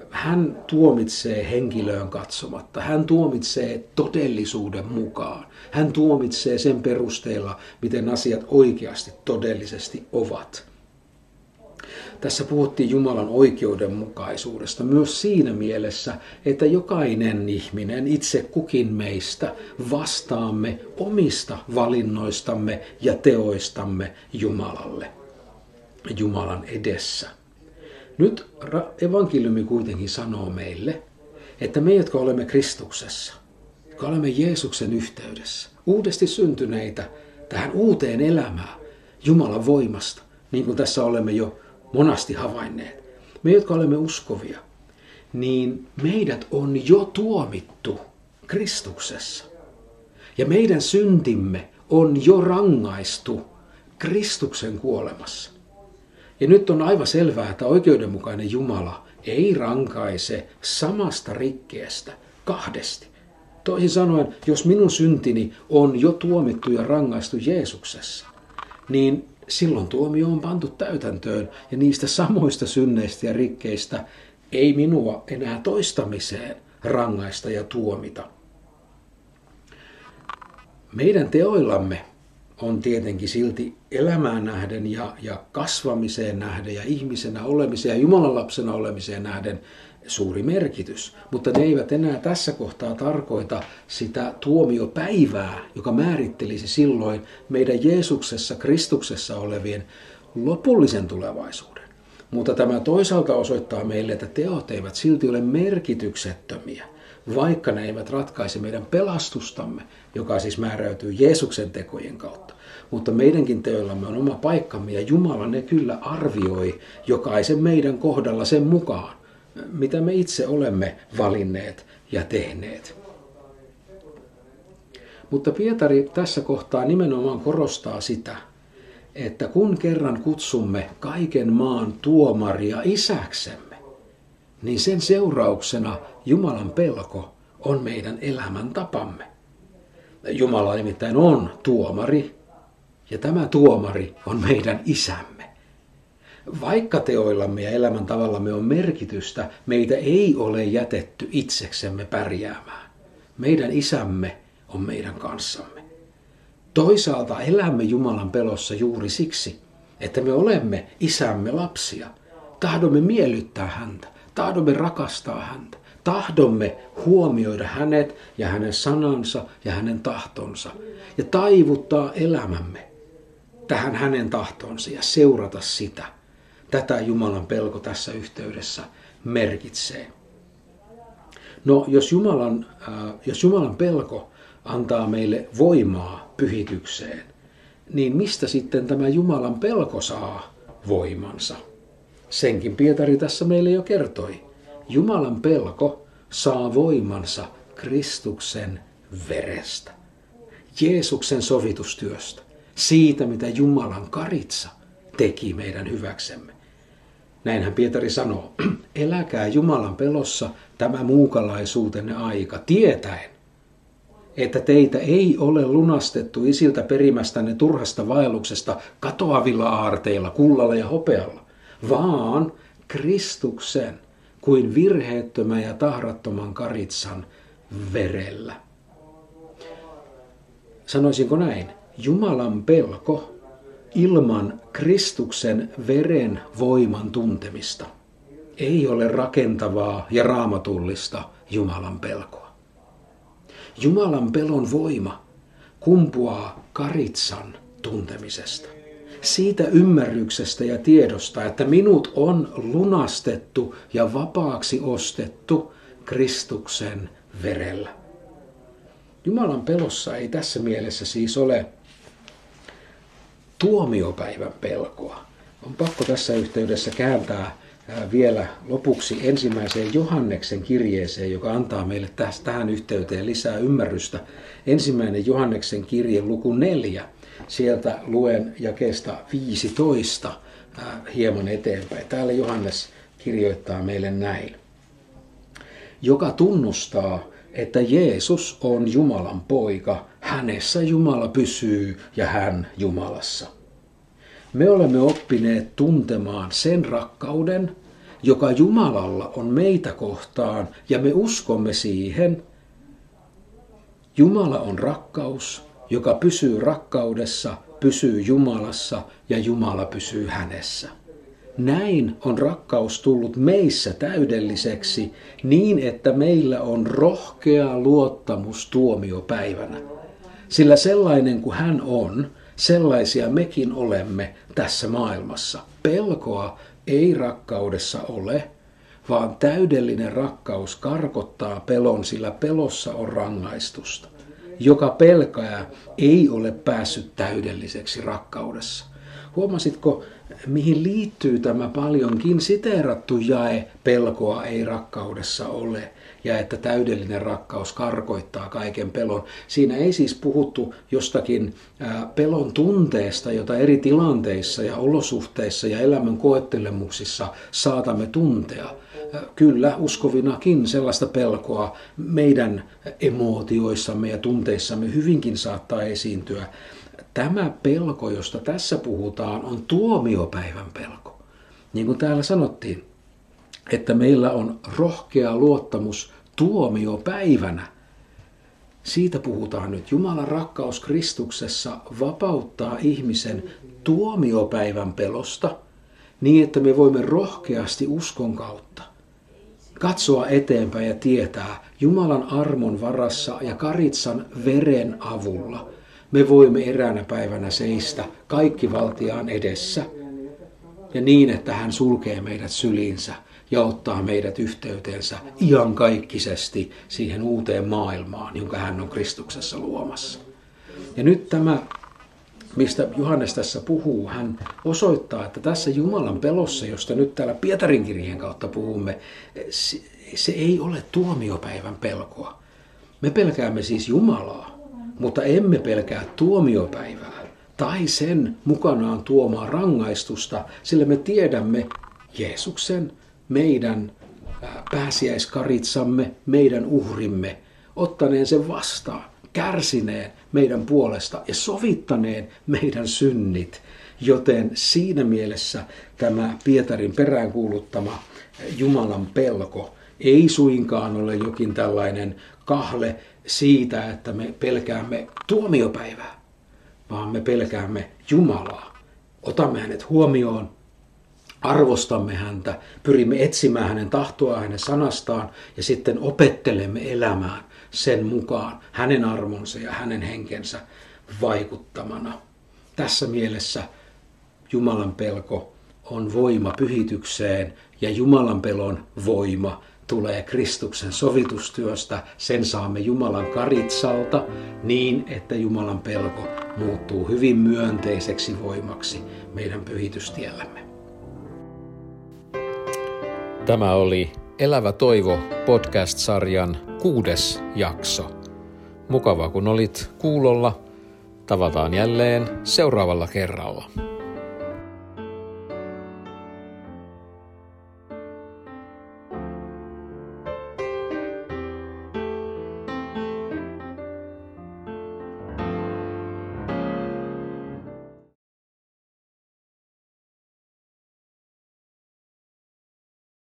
Hän tuomitsee henkilöön katsomatta. Hän tuomitsee todellisuuden mukaan. Hän tuomitsee sen perusteella, miten asiat oikeasti todellisesti ovat. Tässä puhuttiin Jumalan oikeudenmukaisuudesta myös siinä mielessä, että jokainen ihminen, itse kukin meistä, vastaamme omista valinnoistamme ja teoistamme Jumalalle, Jumalan edessä. Nyt evankeliumi kuitenkin sanoo meille, että me, jotka olemme Kristuksessa, jotka olemme Jeesuksen yhteydessä, uudesti syntyneitä tähän uuteen elämään Jumalan voimasta, niin kuin tässä olemme jo monasti havainneet, me, jotka olemme uskovia, niin meidät on jo tuomittu Kristuksessa. Ja meidän syntimme on jo rangaistu Kristuksen kuolemassa. Ja nyt on aivan selvää, että oikeudenmukainen Jumala ei rankaise samasta rikkeestä kahdesti. Toisin sanoen, jos minun syntini on jo tuomittu ja rangaistu Jeesuksessa, niin silloin tuomio on pantu täytäntöön ja niistä samoista synneistä ja rikkeistä ei minua enää toistamiseen rangaista ja tuomita. Meidän teoillamme on tietenkin silti elämään nähden ja, ja kasvamiseen nähden ja ihmisenä olemiseen ja Jumalan lapsena olemiseen nähden suuri merkitys. Mutta ne eivät enää tässä kohtaa tarkoita sitä tuomiopäivää, joka määrittelisi silloin meidän Jeesuksessa, Kristuksessa olevien lopullisen tulevaisuuden. Mutta tämä toisaalta osoittaa meille, että teot eivät silti ole merkityksettömiä, vaikka ne eivät ratkaise meidän pelastustamme, joka siis määräytyy Jeesuksen tekojen kautta. Mutta meidänkin teoillamme on oma paikkamme ja Jumala ne kyllä arvioi jokaisen meidän kohdalla sen mukaan, mitä me itse olemme valinneet ja tehneet. Mutta Pietari tässä kohtaa nimenomaan korostaa sitä, että kun kerran kutsumme kaiken maan tuomaria isäksemme, niin sen seurauksena Jumalan pelko on meidän elämäntapamme. Jumala nimittäin on tuomari, ja tämä tuomari on meidän isämme. Vaikka teoillamme ja elämäntavallamme on merkitystä, meitä ei ole jätetty itseksemme pärjäämään. Meidän isämme on meidän kanssamme. Toisaalta elämme Jumalan pelossa juuri siksi, että me olemme isämme lapsia. Tahdomme miellyttää häntä. Tahdomme rakastaa häntä. Tahdomme huomioida hänet ja hänen sanansa ja hänen tahtonsa ja taivuttaa elämämme tähän hänen tahtonsa ja seurata sitä. Tätä Jumalan pelko tässä yhteydessä merkitsee. No, jos Jumalan, äh, jos Jumalan pelko antaa meille voimaa pyhitykseen, niin mistä sitten tämä Jumalan pelko saa voimansa? Senkin Pietari tässä meille jo kertoi. Jumalan pelko saa voimansa Kristuksen verestä, Jeesuksen sovitustyöstä, siitä mitä Jumalan karitsa teki meidän hyväksemme. Näinhän Pietari sanoo, eläkää Jumalan pelossa tämä muukalaisuutenne aika, tietäen, että teitä ei ole lunastettu isiltä perimästänne turhasta vaelluksesta katoavilla aarteilla, kullalla ja hopealla, vaan Kristuksen kuin virheettömän ja tahrattoman karitsan verellä. Sanoisinko näin? Jumalan pelko ilman Kristuksen veren voiman tuntemista ei ole rakentavaa ja raamatullista Jumalan pelkoa. Jumalan pelon voima kumpuaa karitsan tuntemisesta. Siitä ymmärryksestä ja tiedosta, että minut on lunastettu ja vapaaksi ostettu Kristuksen verellä. Jumalan pelossa ei tässä mielessä siis ole tuomiopäivän pelkoa. On pakko tässä yhteydessä kääntää vielä lopuksi ensimmäiseen Johanneksen kirjeeseen, joka antaa meille tähän yhteyteen lisää ymmärrystä. Ensimmäinen Johanneksen kirje luku neljä. Sieltä luen jakeesta viisitoista hieman eteenpäin. Täällä Johannes kirjoittaa meille näin. Joka tunnustaa, että Jeesus on Jumalan poika, hänessä Jumala pysyy ja hän Jumalassa. Me olemme oppineet tuntemaan sen rakkauden, joka Jumalalla on meitä kohtaan, ja me uskomme siihen. Jumala on rakkaus, joka pysyy rakkaudessa, pysyy Jumalassa ja Jumala pysyy hänessä. Näin on rakkaus tullut meissä täydelliseksi niin, että meillä on rohkea luottamus tuomiopäivänä. Sillä sellainen kuin hän on, sellaisia mekin olemme tässä maailmassa. Pelkoa ei rakkaudessa ole, vaan täydellinen rakkaus karkottaa pelon, sillä pelossa on rangaistusta. Joka pelkää ei ole päässyt täydelliseksi rakkaudessa. Huomasitko, mihin liittyy tämä paljonkin siteerattu jae pelkoa ei rakkaudessa ole ja että täydellinen rakkaus karkoittaa kaiken pelon. Siinä ei siis puhuttu jostakin pelon tunteesta, jota eri tilanteissa ja olosuhteissa ja elämän koettelemuksissa saatamme tuntea. Kyllä, uskovinakin sellaista pelkoa meidän emootioissamme ja tunteissamme hyvinkin saattaa esiintyä. Tämä pelko, josta tässä puhutaan, on tuomiopäivän pelko. Niin kuin täällä sanottiin, että meillä on rohkea luottamus tuomiopäivänä. Siitä puhutaan nyt. Jumalan rakkaus Kristuksessa vapauttaa ihmisen tuomiopäivän pelosta niin, että me voimme rohkeasti uskon kautta katsoa eteenpäin ja tietää Jumalan armon varassa ja karitsan veren avulla. Me voimme eräänä päivänä seistä kaikki valtiaan edessä ja niin, että hän sulkee meidät syliinsä ja ottaa meidät yhteyteensä iankaikkisesti siihen uuteen maailmaan, jonka hän on Kristuksessa luomassa. Ja nyt tämä, mistä Johannes tässä puhuu, hän osoittaa, että tässä Jumalan pelossa, josta nyt täällä Pietarin kirjeen kautta puhumme, se ei ole tuomiopäivän pelkoa. Me pelkäämme siis Jumalaa. Mutta emme pelkää tuomiopäivää tai sen mukanaan tuomaa rangaistusta, sillä me tiedämme Jeesuksen, meidän pääsiäiskaritsamme, meidän uhrimme, ottaneen sen vastaan, kärsineen meidän puolesta ja sovittaneen meidän synnit. Joten siinä mielessä tämä Pietarin peräänkuuluttama Jumalan pelko ei suinkaan ole jokin tällainen kahle siitä, että me pelkäämme tuomiopäivää, vaan me pelkäämme Jumalaa. Otamme hänet huomioon, arvostamme häntä, pyrimme etsimään hänen tahtoa hänen sanastaan ja sitten opettelemme elämään sen mukaan hänen armonsa ja hänen henkensä vaikuttamana. Tässä mielessä Jumalan pelko on voima pyhitykseen ja Jumalan pelon voima tulee Kristuksen sovitustyöstä, sen saamme Jumalan karitsalta niin, että Jumalan pelko muuttuu hyvin myönteiseksi voimaksi meidän pyhitystiellämme. Tämä oli Elävä toivo podcast-sarjan kuudes jakso. Mukavaa kun olit kuulolla. Tavataan jälleen seuraavalla kerralla.